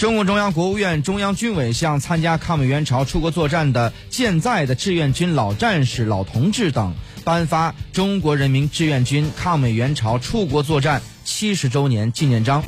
中共中央、国务院、中央军委向参加抗美援朝出国作战的健在的志愿军老战士、老同志等颁发中国人民志愿军抗美援朝出国作战70周年纪念章。